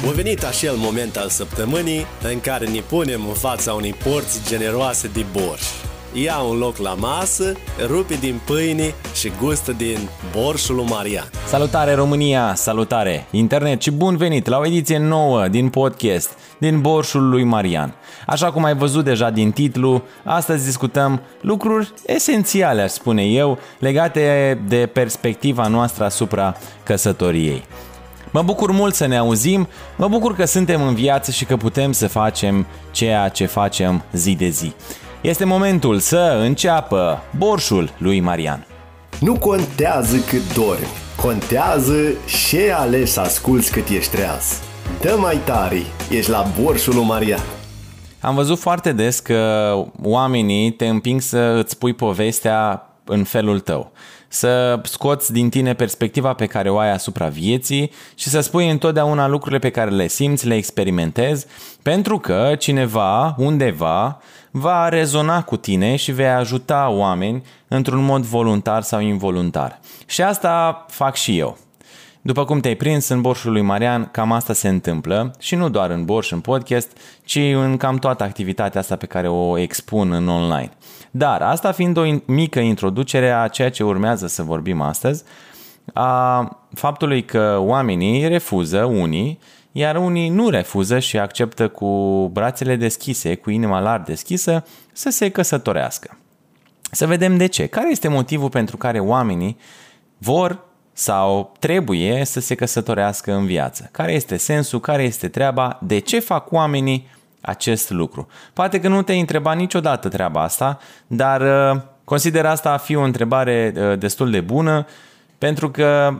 A venit acel moment al săptămânii în care ne punem în fața unei porți generoase de borș. Ia un loc la masă, rupe din pâine și gustă din borșul lui Marian. Salutare România, salutare internet și bun venit la o ediție nouă din podcast, din borșul lui Marian. Așa cum ai văzut deja din titlu, astăzi discutăm lucruri esențiale, aș spune eu, legate de perspectiva noastră asupra căsătoriei. Mă bucur mult să ne auzim, mă bucur că suntem în viață și că putem să facem ceea ce facem zi de zi. Este momentul să înceapă borșul lui Marian. Nu contează cât dormi, contează ce alegi să asculți cât ești treaz. Dă mai tare, ești la borșul lui Marian. Am văzut foarte des că oamenii te împing să îți pui povestea în felul tău, să scoți din tine perspectiva pe care o ai asupra vieții și să spui întotdeauna lucrurile pe care le simți, le experimentezi, pentru că cineva, undeva, va rezona cu tine și vei ajuta oameni într-un mod voluntar sau involuntar. Și asta fac și eu. După cum te-ai prins în borșul lui Marian, cam asta se întâmplă și nu doar în borș, în podcast, ci în cam toată activitatea asta pe care o expun în online. Dar asta fiind o mică introducere a ceea ce urmează să vorbim astăzi, a faptului că oamenii refuză, unii, iar unii nu refuză și acceptă cu brațele deschise, cu inima larg deschisă, să se căsătorească. Să vedem de ce. Care este motivul pentru care oamenii vor sau trebuie să se căsătorească în viață? Care este sensul? Care este treaba? De ce fac oamenii acest lucru? Poate că nu te-ai întrebat niciodată treaba asta, dar consider asta a fi o întrebare destul de bună, pentru că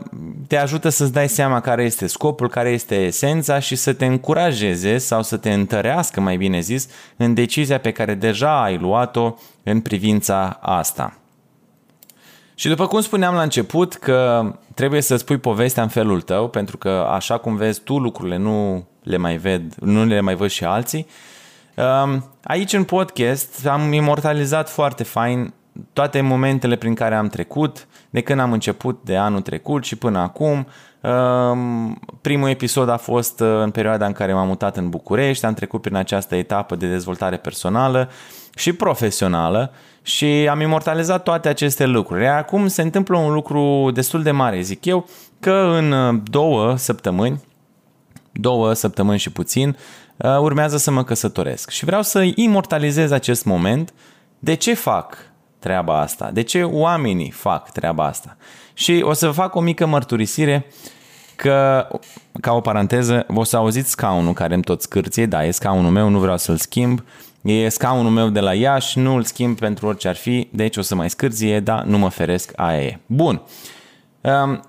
te ajută să-ți dai seama care este scopul, care este esența și să te încurajeze sau să te întărească, mai bine zis, în decizia pe care deja ai luat-o în privința asta. Și după cum spuneam la început că trebuie să spui povestea în felul tău, pentru că așa cum vezi tu lucrurile nu le mai văd și alții. Aici în podcast am imortalizat foarte fain toate momentele prin care am trecut, de când am început de anul trecut și până acum. Primul episod a fost în perioada în care m-am mutat în București, am trecut prin această etapă de dezvoltare personală și profesională și am imortalizat toate aceste lucruri. Acum se întâmplă un lucru destul de mare, zic eu, că în două săptămâni și puțin, urmează să mă căsătoresc și vreau să imortalizez acest moment. De ce fac treaba asta? De ce oamenii fac treaba asta? Și o să fac o mică mărturisire că, ca o paranteză, o să auziți scaunul care îmi tot scârție, da, e scaunul meu, nu vreau să-l schimb, e scaunul meu de la Iași, nu îl schimb pentru orice ar fi, deci o să mai scârție, dar nu mă feresc, aia e. Bun.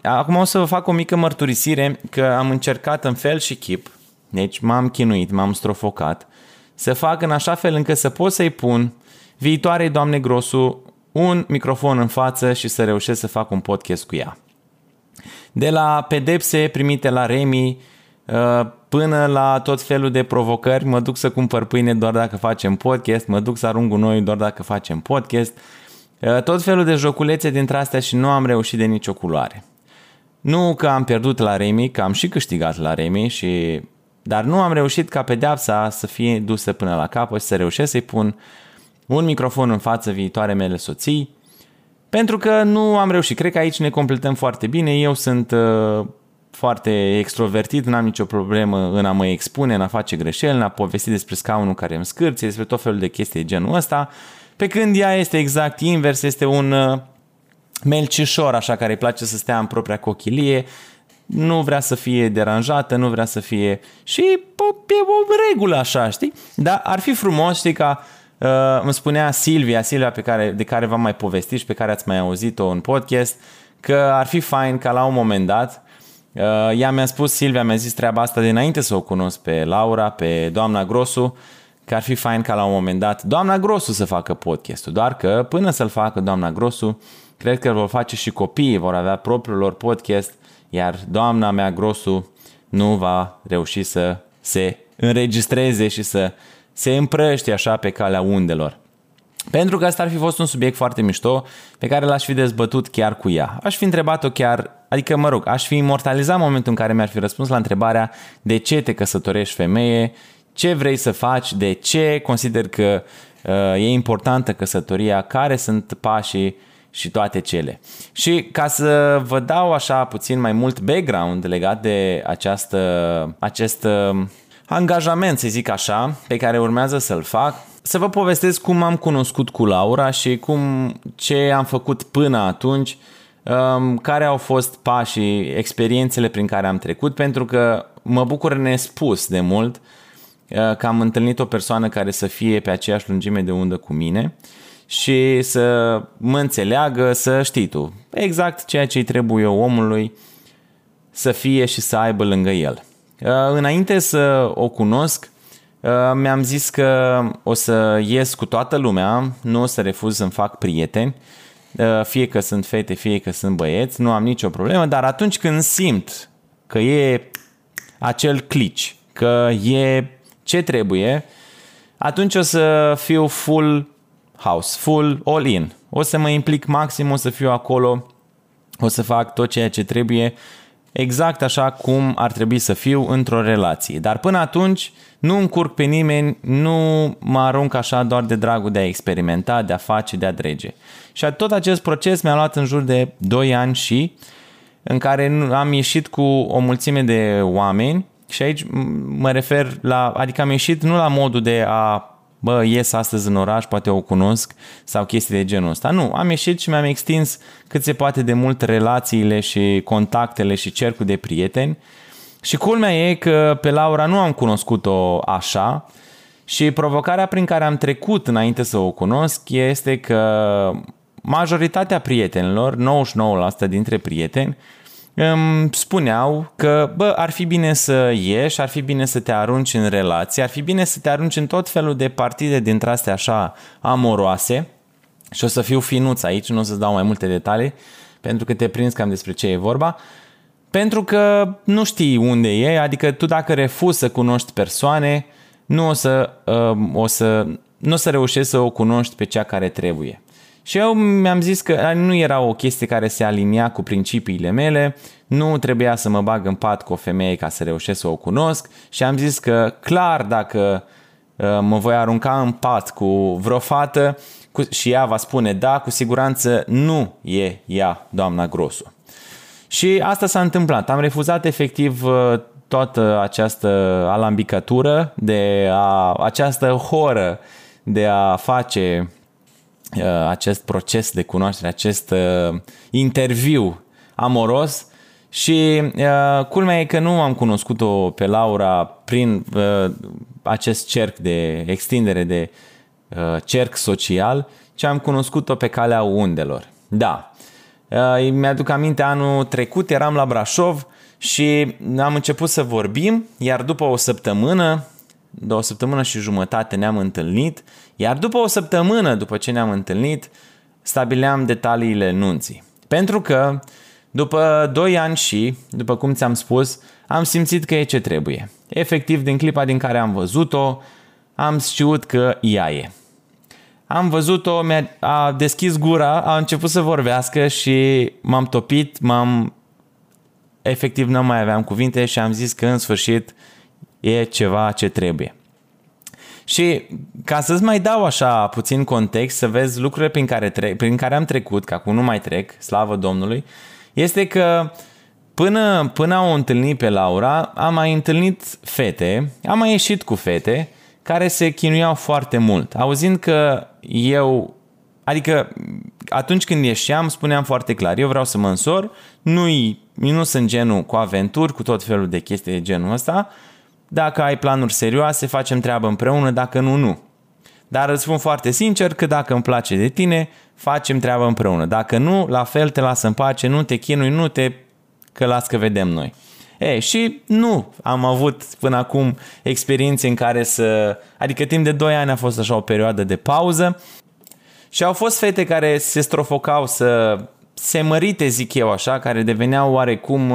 Acum o să vă fac o mică mărturisire că am încercat în fel și chip, deci m-am chinuit, m-am strofocat, să fac în așa fel încât să pot să-i pun viitoarei doamne Grosu un microfon în față și să reușesc să fac un podcast cu ea. De la pedepse primite la Remi până la tot felul de provocări, mă duc să cumpăr pâine doar dacă facem podcast, mă duc să arunc gunoi doar dacă facem podcast, tot felul de joculețe dintre astea și nu am reușit de nicio culoare. Nu că am pierdut la Remi, că am și câștigat la Remi, dar nu am reușit ca pedeapsa să fie dusă până la capăt și să reușesc să-i pun un microfon în față viitoare mele soții, pentru că nu am reușit. Cred că aici ne completăm foarte bine. Eu sunt foarte extrovertit, n-am nicio problemă în a mă expune, în a face greșeli, în a povesti despre scaunul care îmi scârție, despre tot felul de chestii genul ăsta, pe când ea este exact invers, este un melcișor așa care îi place să stea în propria cochilie, nu vrea să fie deranjată, nu vrea să fie și e o regulă așa, știi? Dar ar fi frumos, știi, ca îmi spunea Silvia de care v-am mai povestit și pe care ați mai auzit-o în podcast, că ar fi fain ca la un moment dat, ea mi-a zis treaba asta dinainte să o cunosc pe Laura, pe doamna Grosu, că ar fi fain ca la un moment dat doamna Grosu să facă podcastul, doar că până să-l facă doamna Grosu, cred că îl vor face și copiii, vor avea propriul lor podcast, iar doamna mea Grosu nu va reuși să se înregistreze și să se împrăștie așa pe calea undelor. Pentru că ăsta ar fi fost un subiect foarte mișto pe care l-aș fi dezbătut chiar cu ea. Aș fi întrebat-o chiar, adică mă rog, aș fi imortalizat momentul în care mi-ar fi răspuns la întrebarea de ce te căsătorești femeie, ce vrei să faci, de ce consider că e importantă căsătoria, care sunt pașii și toate cele. Și ca să vă dau așa puțin mai mult background legat de acest angajament, să zic așa, pe care urmează să-l fac, să vă povestesc cum am cunoscut cu Laura și ce am făcut până atunci, care au fost pașii, experiențele prin care am trecut, pentru că mă bucur nespus de mult că am întâlnit o persoană care să fie pe aceeași lungime de undă cu mine și să mă înțeleagă, să știi tu, exact ceea ce îi trebuie omului să fie și să aibă lângă el. Înainte să o cunosc, mi-am zis că o să ies cu toată lumea, nu o să refuz să-mi fac prieteni, fie că sunt fete, fie că sunt băieți, nu am nicio problemă, dar atunci când simt că e acel clici, că e ce trebuie, atunci o să fiu full house, full all in. O să mă implic maxim, o să fiu acolo, o să fac tot ceea ce trebuie, exact așa cum ar trebui să fiu într-o relație. Dar până atunci nu încurc pe nimeni, nu mă arunc așa doar de dragul de a experimenta, de a face, de a drege. Și tot acest proces mi-a luat în jur de 2 ani și în care am ieșit cu o mulțime de oameni și aici mă refer la, adică am ieșit nu la modul de a ies astăzi în oraș, poate o cunosc sau chestii de genul ăsta. Nu, am ieșit și mi-am extins cât se poate de mult relațiile și contactele și cercul de prieteni. Și culmea e că pe Laura nu am cunoscut-o așa și provocarea prin care am trecut înainte să o cunosc este că majoritatea prietenilor, 99% dintre prieteni, îmi spuneau că ar fi bine să ieși, ar fi bine să te arunci în relații, ar fi bine să te arunci în tot felul de partide dintre astea așa amoroase și o să fiu finuț aici, nu o să-ți dau mai multe detalii pentru că te prinzi cam despre ce e vorba, pentru că nu știi unde e, adică tu dacă refuzi să cunoști persoane nu o să reușești să o cunoști pe cea care trebuie. Și eu mi-am zis că nu era o chestie care se alinia cu principiile mele, nu trebuia să mă bag în pat cu o femeie ca să reușesc să o cunosc și am zis că clar dacă mă voi arunca în pat cu vreo fată și ea va spune da, cu siguranță nu e ea doamna Grosu. Și asta s-a întâmplat, am refuzat efectiv toată această alambicatură, această horă de a face acest proces de cunoaștere, acest interviu amoros și culmea e că nu am cunoscut-o pe Laura prin acest cerc de extindere de cerc social, ci am cunoscut-o pe calea undelor. Da, mi-aduc aminte anul trecut eram la Brașov și am început să vorbim, iar după o săptămână și jumătate ne-am întâlnit, iar după o săptămână după ce ne-am întâlnit, stabileam detaliile nunții. Pentru că după 2 ani și, după cum ți-am spus, am simțit că e ce trebuie. Efectiv, din clipa din care am văzut-o, am știut că ea e. Am văzut-o, a deschis gura, a început să vorbească și m-am topit, efectiv nu mai aveam cuvinte și am zis că în sfârșit e ceva ce trebuie. Și ca să-ți mai dau așa puțin context, să vezi lucrurile prin care am trecut, că acum nu mai trec, slavă Domnului, este că până o întâlni pe Laura, am mai întâlnit fete, am mai ieșit cu fete care se chinuiau foarte mult. Auzind că eu, adică atunci când ieșeam, spuneam foarte clar, eu vreau să mă însor, nu sunt genul cu aventuri, cu tot felul de chestii de genul ăsta, dacă ai planuri serioase, facem treabă împreună, dacă nu, nu. Dar îți spun foarte sincer că dacă îmi place de tine, facem treabă împreună. Dacă nu, la fel te las în pace, nu te chinui, că las că vedem noi. Și nu am avut până acum experiențe în care adică timp de 2 ani a fost așa o perioadă de pauză și au fost fete care se strofocau să se mărite, zic eu așa, care deveneau oarecum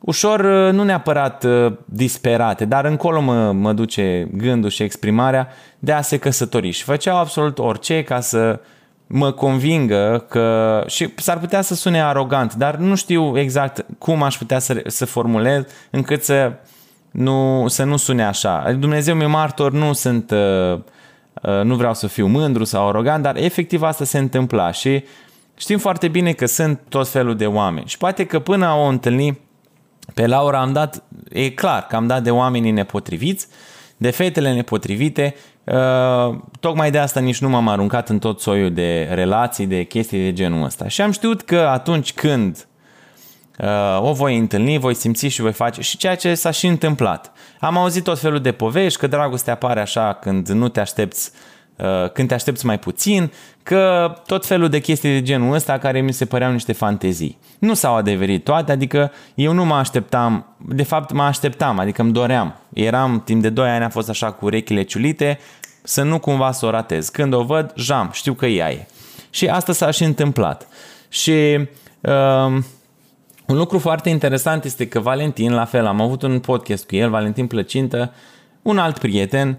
ușor, nu neapărat disperate, dar încolo mă duce gândul și exprimarea de a se căsători. Și făceau absolut orice ca să mă convingă că... Și s-ar putea să sune arogant, dar nu știu exact cum aș putea să formulez încât să nu sune așa. Dumnezeu mi-e martor, nu vreau să fiu mândru sau arogant, dar efectiv asta se întâmpla. Și știm foarte bine că sunt tot felul de oameni. Și poate că până o întâlni pe Laura e clar că am dat de oamenii nepotriviți, de fetele nepotrivite. Tocmai de asta nici nu m-am aruncat în tot soiul de relații, de chestii de genul ăsta. Și am știut că atunci când o voi întâlni, voi simți și voi face, și ceea ce s-a și întâmplat. Am auzit tot felul de povești, că dragostea apare așa când nu te aștepți, când te aștepți mai puțin, că tot felul de chestii de genul ăsta care mi se păreau niște fantezii. Nu s-au adeverit toate, adică eu nu mă așteptam, de fapt mă așteptam, adică îmi doream. Eram, timp de 2 ani a fost așa cu urechile ciulite, să nu cumva să o ratez. Când o văd, jam, știu că ea e. Și asta s-a și întâmplat. Și un lucru foarte interesant este că Valentin, la fel, am avut un podcast cu el, Valentin Plăcintă, un alt prieten,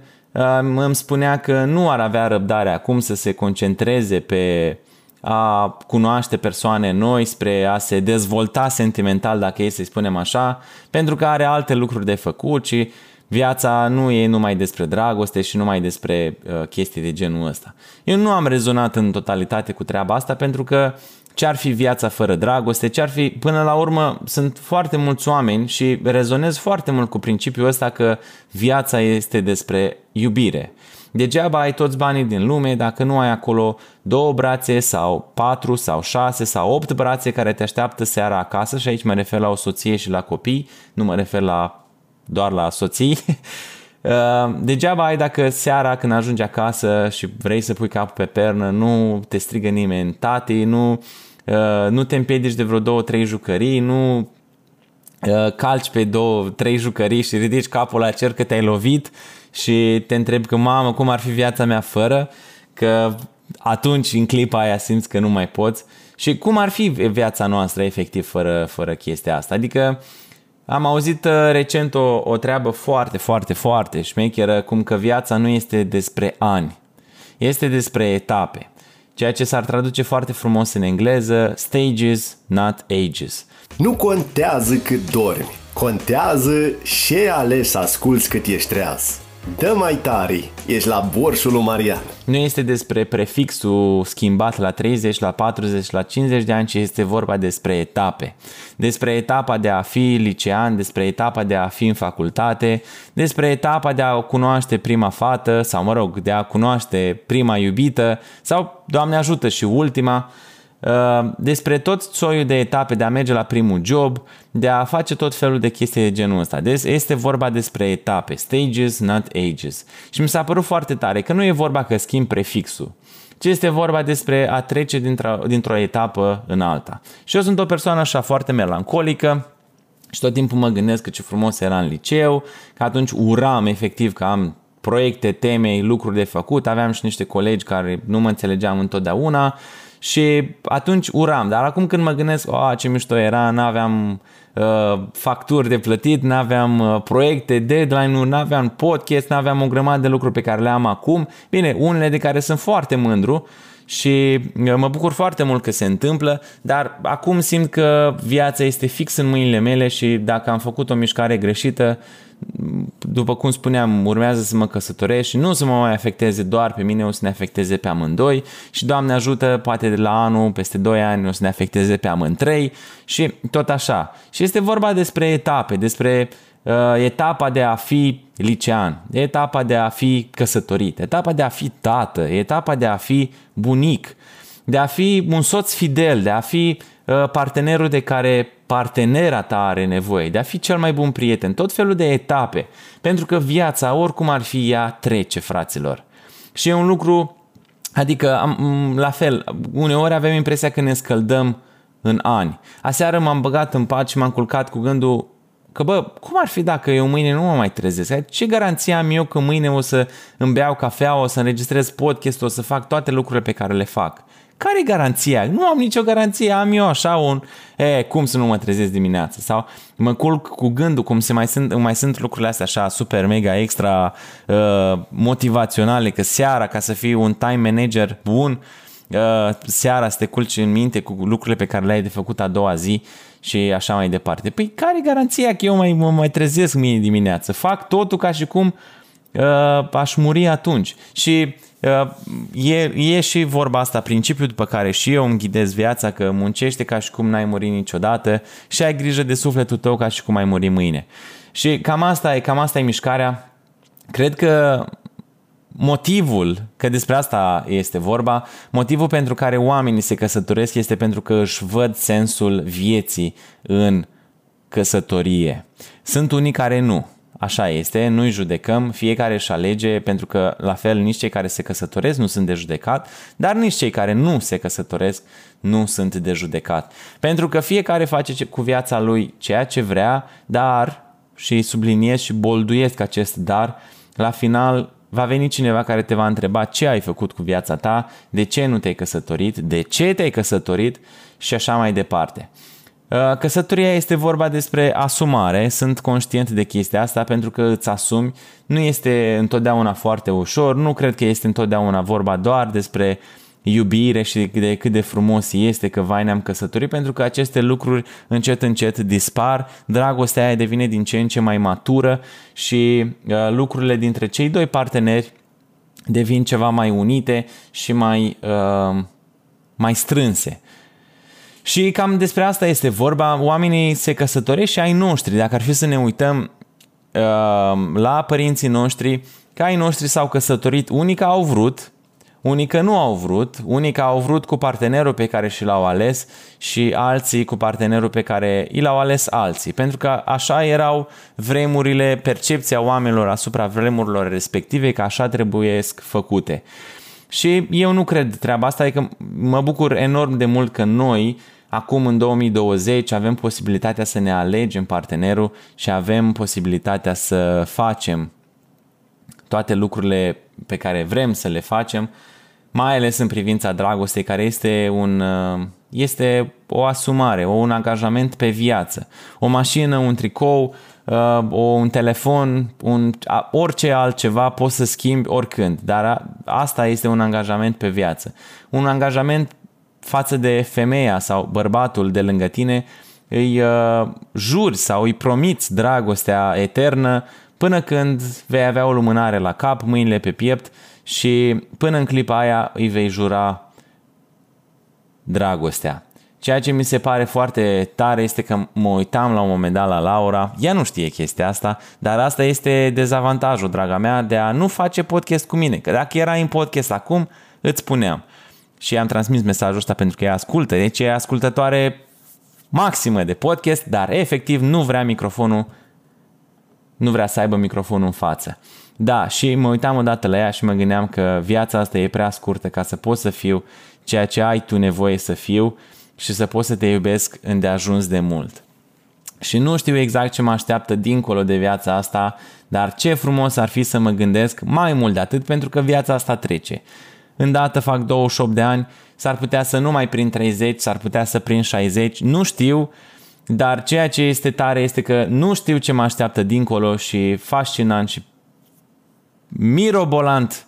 îmi spunea că nu ar avea răbdare acum să se concentreze pe a cunoaște persoane noi, spre a se dezvolta sentimental, dacă e să-i spunem așa, pentru că are alte lucruri de făcut și viața nu e numai despre dragoste și numai despre chestii de genul ăsta. Eu nu am rezonat în totalitate cu treaba asta, pentru că ce-ar fi viața fără dragoste, ce-ar fi... Până la urmă, sunt foarte mulți oameni și rezonez foarte mult cu principiul ăsta că viața este despre iubire. Degeaba ai toți banii din lume dacă nu ai acolo 2 brațe sau 4 sau 6 sau 8 brațe care te așteaptă seara acasă, și aici mă refer la o soție și la copii, nu mă refer doar la soții. Degeaba ai dacă seara când ajungi acasă și vrei să pui capul pe pernă, nu te strigă nimeni, tati, nu te împiedici de vreo 2-3 jucării, nu calci pe 2-3 jucării și ridici capul la cer că te-ai lovit și te întrebi că mamă, cum ar fi viața mea fără, că atunci în clipa aia simți că nu mai poți. Și cum ar fi viața noastră efectiv fără chestia asta? Adică am auzit recent o treabă foarte, foarte, foarte șmecheră, cum că viața nu este despre ani, este despre etape, ceea ce s-ar traduce foarte frumos în engleză, stages, not ages. Nu contează cât dormi, contează ce alegi să asculți cât ești treaz. Dă mai tare, ești la Borșul lui Marian. Nu este despre prefixul schimbat la 30, la 40, la 50 de ani, ci este vorba despre etape. Despre etapa de a fi licean, despre etapa de a fi în facultate, despre etapa de a cunoaște prima fată sau, mă rog, de a cunoaște prima iubită sau, Doamne ajută, și ultima. Despre tot soiul de etape, de a merge la primul job, de a face tot felul de chestii de genul ăsta. Deci este vorba despre etape, stages, not ages. Și mi s-a părut foarte tare că nu e vorba că schimb prefixul, ci este vorba despre a trece dintr-o etapă în alta. Și eu sunt o persoană așa foarte melancolică și tot timpul mă gândesc că ce frumos era în liceu, că atunci uram efectiv că am proiecte, teme, lucruri de făcut, aveam și niște colegi care nu mă înțelegeam întotdeauna. Și atunci uram, dar acum când mă gândesc, ce mișto era, n-aveam facturi de plătit, n-aveam proiecte, deadline-uri, n-aveam podcast, n-aveam o grămadă de lucruri pe care le am acum. Bine, unele de care sunt foarte mândru și mă bucur foarte mult că se întâmplă, dar acum simt că viața este fix în mâinile mele și dacă am făcut o mișcare greșită, după cum spuneam, urmează să mă căsătoresc și nu să mă mai afecteze doar pe mine, o să ne afecteze pe amândoi și, Doamne ajută, poate de la anul, peste 2 ani o să ne afecteze pe amândoi și tot așa. Și este vorba despre etape, despre etapa de a fi licean, etapa de a fi căsătorit, etapa de a fi tată, etapa de a fi bunic, de a fi un soț fidel, de a fi partenerul de care partenera ta are nevoie, de a fi cel mai bun prieten, tot felul de etape, pentru că viața, oricum ar fi ea, trece, fraților. Și e un lucru, adică la fel, uneori avem impresia că ne scăldăm în ani. Aseară m-am băgat în pat și m-am culcat cu gândul că cum ar fi dacă eu mâine nu mă mai trezesc? Ce garanție am eu că mâine o să îmi beau cafea, o să înregistrez podcast, o să fac toate lucrurile pe care le fac? Care-i garanția? Nu am nicio garanție, am eu așa un... cum să nu mă trezesc dimineața? Sau mă culc cu gândul, cum se mai sunt lucrurile astea așa super, mega, extra motivaționale, că seara, ca să fii un time manager bun, seara să te culci în minte cu lucrurile pe care le-ai de făcut a doua zi și așa mai departe. Păi care-i garanția că eu mă mai trezesc mie dimineață? Fac totul ca și cum aș muri atunci. Și... E și vorba asta, principiul după care și eu îmi ghidez viața, că muncește ca și cum n-ai murit niciodată și ai grijă de sufletul tău ca și cum ai muri mâine. Și cam asta e mișcarea. Cred că motivul, că despre asta este vorba, motivul pentru care oamenii se căsătoresc este pentru că își văd sensul vieții în căsătorie. Sunt unii care nu. Așa este, nu-i judecăm, fiecare își alege, pentru că la fel nici cei care se căsătoresc nu sunt de judecat, dar nici cei care nu se căsătoresc nu sunt de judecat. Pentru că fiecare face cu viața lui ceea ce vrea, dar, și subliniez și bolduiesc acest dar, la final va veni cineva care te va întreba ce ai făcut cu viața ta, de ce nu te-ai căsătorit, de ce te-ai căsătorit și așa mai departe. Căsătoria este vorba despre asumare, sunt conștient de chestia asta pentru că îți asumi, nu este întotdeauna foarte ușor, nu cred că este întotdeauna vorba doar despre iubire și de cât de frumos este că vai ne-am căsătorit, pentru că aceste lucruri încet încet dispar, dragostea aia devine din ce în ce mai matură și lucrurile dintre cei doi parteneri devin ceva mai unite și mai strânse. Și cam despre asta este vorba, oamenii se căsătoresc și ai noștri, dacă ar fi să ne uităm la părinții noștri, că ai noștri s-au căsătorit, unii că au vrut, unii că nu au vrut, unii că au vrut cu partenerul pe care și l-au ales și alții cu partenerul pe care i l-au ales alții, pentru că așa erau vremurile, percepția oamenilor asupra vremurilor respective, că așa trebuiesc făcute. Și eu nu cred treaba asta, adică mă bucur enorm de mult că noi acum în 2020 avem posibilitatea să ne alegem partenerul și avem posibilitatea să facem toate lucrurile pe care vrem să le facem, mai ales în privința dragostei, care este o asumare, un angajament pe viață. O mașină, un tricou, un telefon, orice altceva poți să schimbi oricând, dar asta este un angajament pe viață. Un angajament față de femeia sau bărbatul de lângă tine, îi juri sau îi promiți dragostea eternă până când vei avea o lumânare la cap, mâinile pe piept și până în clipa aia îi vei jura dragostea. Ceea ce mi se pare foarte tare este că mă uitam la un moment dat la Laura, ea nu știe chestia asta, dar asta este dezavantajul, draga mea, de a nu face podcast cu mine, că dacă erai în podcast acum, îți spuneam. Și am transmis mesajul ăsta pentru că ea ascultă, deci e ascultătoare maximă de podcast, dar efectiv nu vrea să aibă microfonul în față. Da, și mă uitam odată la ea și mă gândeam că viața asta e prea scurtă ca să pot să fiu ceea ce ai tu nevoie să fiu și să poți să te iubesc îndeajuns de mult. Și nu știu exact ce mă așteaptă dincolo de viața asta, dar ce frumos ar fi să mă gândesc mai mult de atât, pentru că viața asta trece. Îndată fac 28 de ani, s-ar putea să nu mai prind 30, s-ar putea să prind 60, nu știu, dar ceea ce este tare este că nu știu ce mă așteaptă dincolo și fascinant și mirobolant,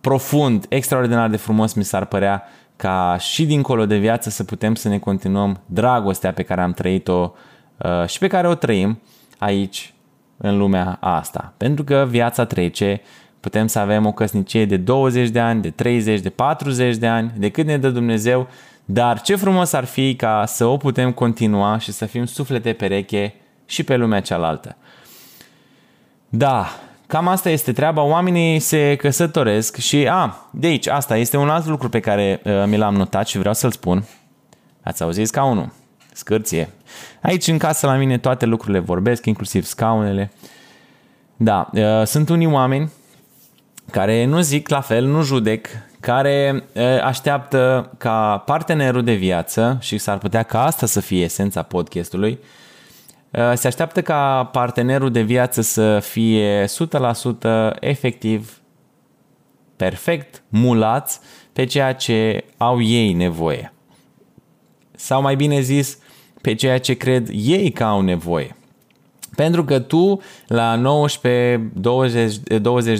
profund, extraordinar de frumos mi s-ar părea ca și dincolo de viață să putem să ne continuăm dragostea pe care am trăit-o și pe care o trăim aici în lumea asta. Pentru că viața trece, putem să avem o căsnicie de 20 de ani, de 30, de 40 de ani, de cât ne dă Dumnezeu, dar ce frumos ar fi ca să o putem continua și să fim suflete pereche și pe lumea cealaltă. Da, cam asta este treaba, oamenii se căsătoresc și, de aici, asta este un alt lucru pe care mi l-am notat și vreau să-l spun. Ați auzit scaunul? Scârție. Aici în casă la mine toate lucrurile vorbesc, inclusiv scaunele. Da, sunt unii oameni care nu zic la fel, nu judec, care așteaptă ca partenerul de viață, și s-ar putea ca asta să fie esența podcastului, se așteaptă ca partenerul de viață să fie 100% efectiv perfect mulați pe ceea ce au ei nevoie. Sau mai bine zis, pe ceea ce cred ei că au nevoie. Pentru că tu, la 19-20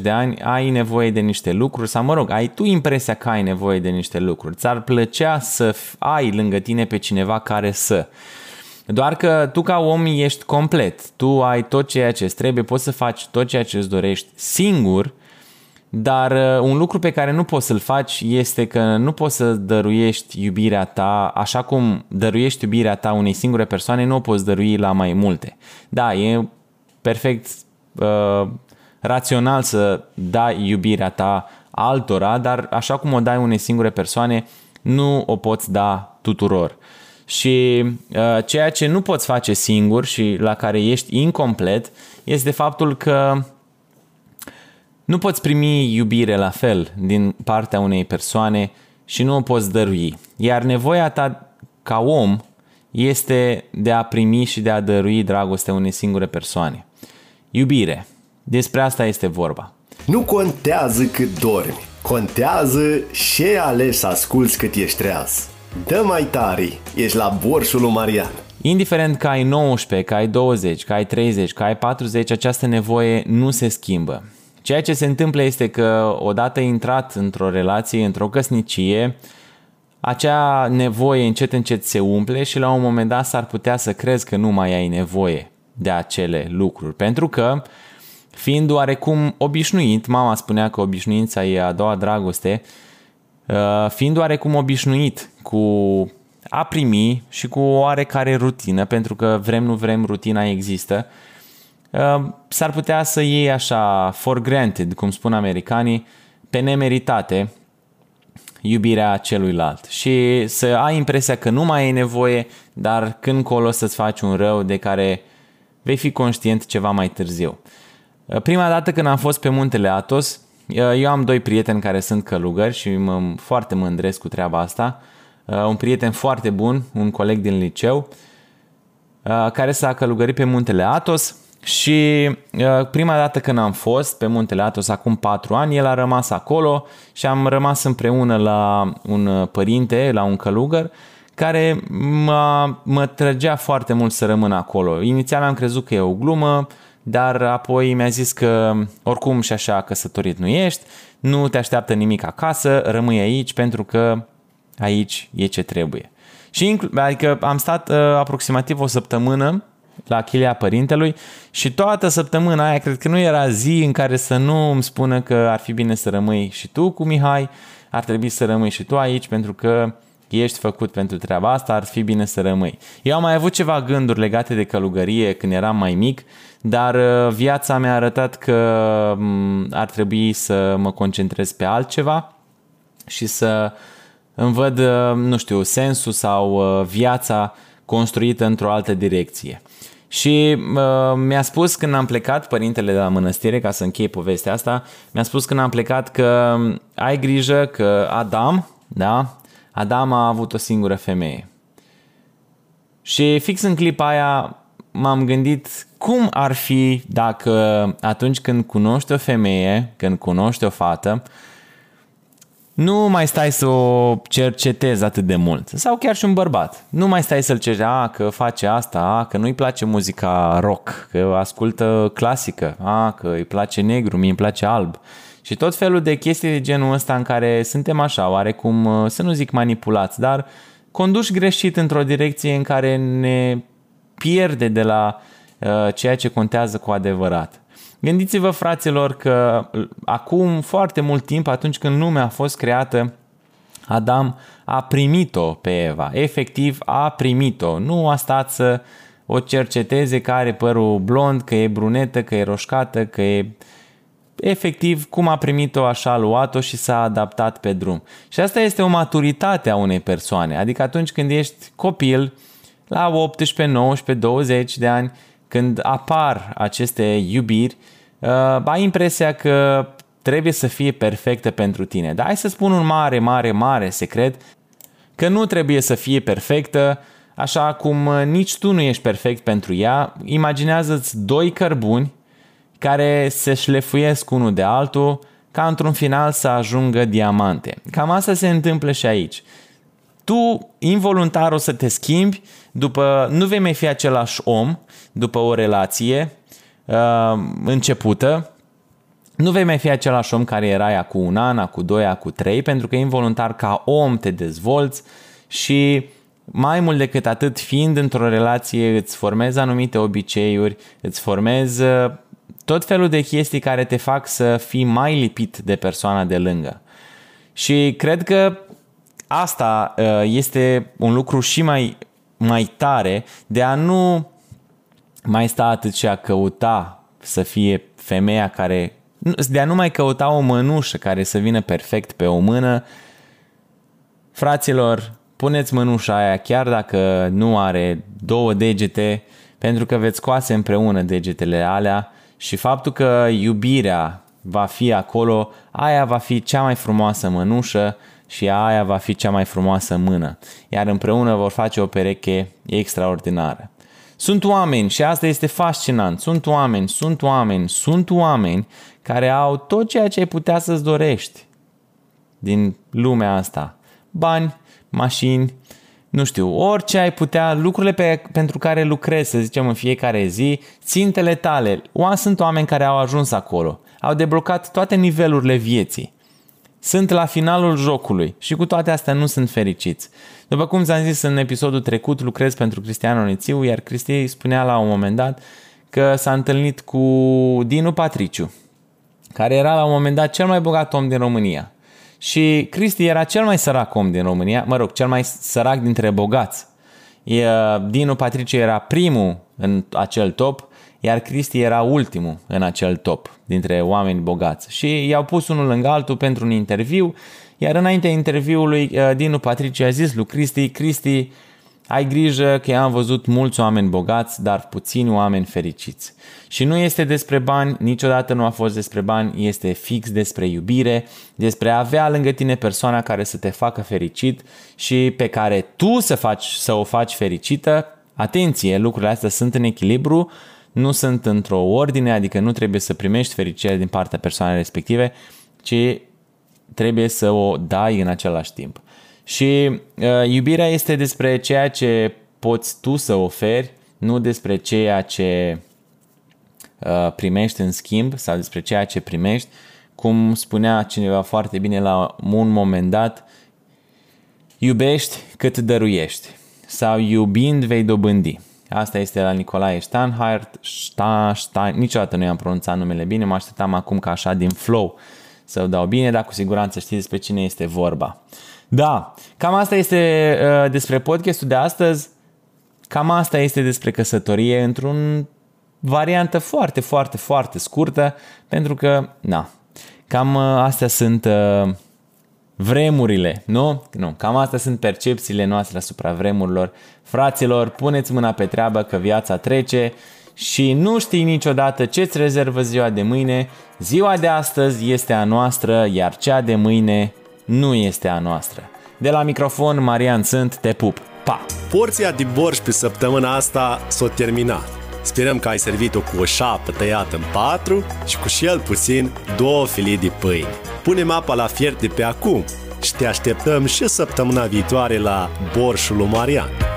de ani, ai nevoie de niște lucruri, sau mă rog, ai tu impresia că ai nevoie de niște lucruri. Ți-ar plăcea să ai lângă tine pe cineva care să... Doar că tu ca om ești complet, tu ai tot ceea ce trebuie, poți să faci tot ceea ce îți dorești singur, dar un lucru pe care nu poți să-l faci este că nu poți să dăruiești iubirea ta, așa cum dăruiești iubirea ta unei singure persoane, nu o poți dărui la mai multe. Da, e perfect rațional să dai iubirea ta altora, dar așa cum o dai unei singure persoane, nu o poți da tuturor. Și ceea ce nu poți face singur și la care ești incomplet este faptul că nu poți primi iubire la fel din partea unei persoane și nu o poți dărui. Iar nevoia ta ca om este de a primi și de a dărui dragostea unei singure persoane. Iubire. Despre asta este vorba. Nu contează cât dormi, contează ce alegi să asculți cât ești treaz. Dă mai tare, ești la Borșul lui Marian. Indiferent că ai 19, că ai 20, că ai 30, că ai 40, această nevoie nu se schimbă. Ceea ce se întâmplă este că odată intrat într-o relație, într-o căsnicie, acea nevoie încet încet se umple și la un moment dat s-ar putea să crezi că nu mai ai nevoie de acele lucruri. Pentru că, fiind oarecum obișnuit, mama spunea că obișnuința e a doua dragoste, fiind oarecum obișnuit cu a primi și cu oarecare rutină, pentru că vrem nu vrem rutina există, s-ar putea să iei așa for granted, cum spun americanii, pe nemeritate iubirea celuilalt și să ai impresia că nu mai ai nevoie, dar când colo să-ți faci un rău de care vei fi conștient ceva mai târziu. Prima dată când am fost pe Muntele Athos, eu am doi prieteni care sunt călugări și mă foarte mândresc cu treaba asta. Un prieten foarte bun, un coleg din liceu, care s-a călugărit pe Muntele Athos și prima dată când am fost pe Muntele Athos, acum 4 ani, el a rămas acolo și am rămas împreună la un părinte, la un călugăr, care mă trăgea foarte mult să rămân acolo. Inițial am crezut că e o glumă, dar apoi mi-a zis că oricum și așa căsătorit nu ești, nu te așteaptă nimic acasă, rămâi aici pentru că aici e ce trebuie. Și adică am stat aproximativ o săptămână la chilia părintelui și toată săptămâna aia cred că nu era zi în care să nu îmi spună că ar fi bine să rămâi și tu cu Mihai, ar trebui să rămâi și tu aici pentru că ești făcut pentru treaba asta, ar fi bine să rămâi. Eu am mai avut ceva gânduri legate de călugărie când eram mai mic, dar viața mi-a arătat că ar trebui să mă concentrez pe altceva și să îmi văd, nu știu, sensul sau viața construită într-o altă direcție. Și mi-a spus când am plecat, părintele de la mănăstire, ca să închei povestea asta, mi-a spus când am plecat că ai grijă că Adam, da? Adam a avut o singură femeie. Și fix în clipa aia m-am gândit cum ar fi dacă atunci când cunoști o femeie, când cunoști o fată, nu mai stai să o cercetezi atât de mult. Sau chiar și un bărbat. Nu mai stai să-l ceri, că face asta, că nu-i place muzica rock, că ascultă clasică, că îi place negru, mie îmi place alb. Și tot felul de chestii de genul ăsta în care suntem așa, oarecum, să nu zic manipulați, dar conduși greșit într-o direcție în care ne pierde de la ceea ce contează cu adevărat. Gândiți-vă, fraților, că acum foarte mult timp, atunci când lumea a fost creată, Adam a primit-o pe Eva. Efectiv a primit-o. Nu a stat să o cerceteze că are părul blond, că e brunetă, că e roșcată, că e... Efectiv, cum a primit-o, așa a luat-o și s-a adaptat pe drum. Și asta este o maturitate a unei persoane. Adică atunci când ești copil, la 18, 19, 20 de ani, când apar aceste iubiri, ai impresia că trebuie să fie perfectă pentru tine. Dar hai să spun un mare, mare, mare secret, că nu trebuie să fie perfectă, așa cum nici tu nu ești perfect pentru ea. Imaginează-ți doi cărbuni care se șlefuiesc unul de altul, ca într-un final să ajungă diamante. Cam asta se întâmplă și aici. Tu involuntar o să te schimbi, după, nu vei mai fi același om după o relație începută, nu vei mai fi același om care erai acum un an, acum doi, acum trei, pentru că involuntar ca om te dezvolți și mai mult decât atât, fiind într-o relație, îți formezi anumite obiceiuri, îți formezi tot felul de chestii care te fac să fii mai lipit de persoana de lângă. Și cred că asta este un lucru și mai tare, de a nu mai sta atât și a căuta să fie femeia care... de a nu mai căuta o mănușă care să vină perfect pe o mână. Fraților, puneți mănușa aia chiar dacă nu are două degete, pentru că veți scoase împreună degetele alea și faptul că iubirea va fi acolo, aia va fi cea mai frumoasă mănușă și aia va fi cea mai frumoasă mână, iar împreună vor face o pereche extraordinară. Sunt oameni, și asta este fascinant, sunt oameni care au tot ceea ce ai putea să-ți dorești din lumea asta. Bani, mașini, nu știu, orice ai putea, lucrurile pentru care lucrezi, să zicem, în fiecare zi, țintele tale. Sunt oameni care au ajuns acolo, au deblocat toate nivelurile vieții. Sunt la finalul jocului și cu toate astea nu sunt fericiți. După cum ți-am zis în episodul trecut, lucrez pentru Cristian Nețiu, iar Cristi spunea la un moment dat că s-a întâlnit cu Dinu Patriciu, care era la un moment dat cel mai bogat om din România. Și Cristi era cel mai sărac om din România, mă rog, cel mai sărac dintre bogați. Dinu Patriciu era primul în acel top, iar Cristi era ultimul în acel top dintre oameni bogați. Și i-au pus unul lângă altul pentru un interviu, iar înaintea interviului Dinu Patriciu a zis lui Cristi: Cristi, ai grijă că am văzut mulți oameni bogați, dar puțini oameni fericiți. Și nu este despre bani, niciodată nu a fost despre bani, este fix despre iubire, despre a avea lângă tine persoana care să te facă fericit și pe care tu să o faci fericită. Atenție, lucrurile astea sunt în echilibru, nu sunt într-o ordine, adică nu trebuie să primești fericirea din partea persoanei respective, ci trebuie să o dai în același timp. Și iubirea este despre ceea ce poți tu să oferi, nu despre ceea ce primești în schimb sau despre ceea ce primești. Cum spunea cineva foarte bine la un moment dat, iubești cât dăruiești sau iubind vei dobândi. Asta este la Nicolae Steinhardt. Niciodată nu i-am pronunțat numele bine, mă așteptam acum ca așa din flow să-l dau bine, dar cu siguranță știți despre cine este vorba. Da, cam asta este despre podcastul de astăzi, cam asta este despre căsătorie într-un variantă foarte, foarte, foarte scurtă, pentru că, na, cam astea sunt vremurile, nu? Nu, cam astea sunt percepțiile noastre asupra vremurilor. Fraților, puneți mâna pe treabă că viața trece și nu știi niciodată ce-ți rezervă ziua de mâine. Ziua de astăzi este a noastră, iar cea de mâine nu este a noastră. De la microfon, Marian Sânt, te pup, pa! Porția de borș pe săptămâna asta s-a terminat. Sperăm că ai servit-o cu o șapă tăiată în 4 și cu și el puțin 2 filii de pâine. Punem apa la fiert de pe acum și te așteptăm și săptămâna viitoare la Borșul lui Marian.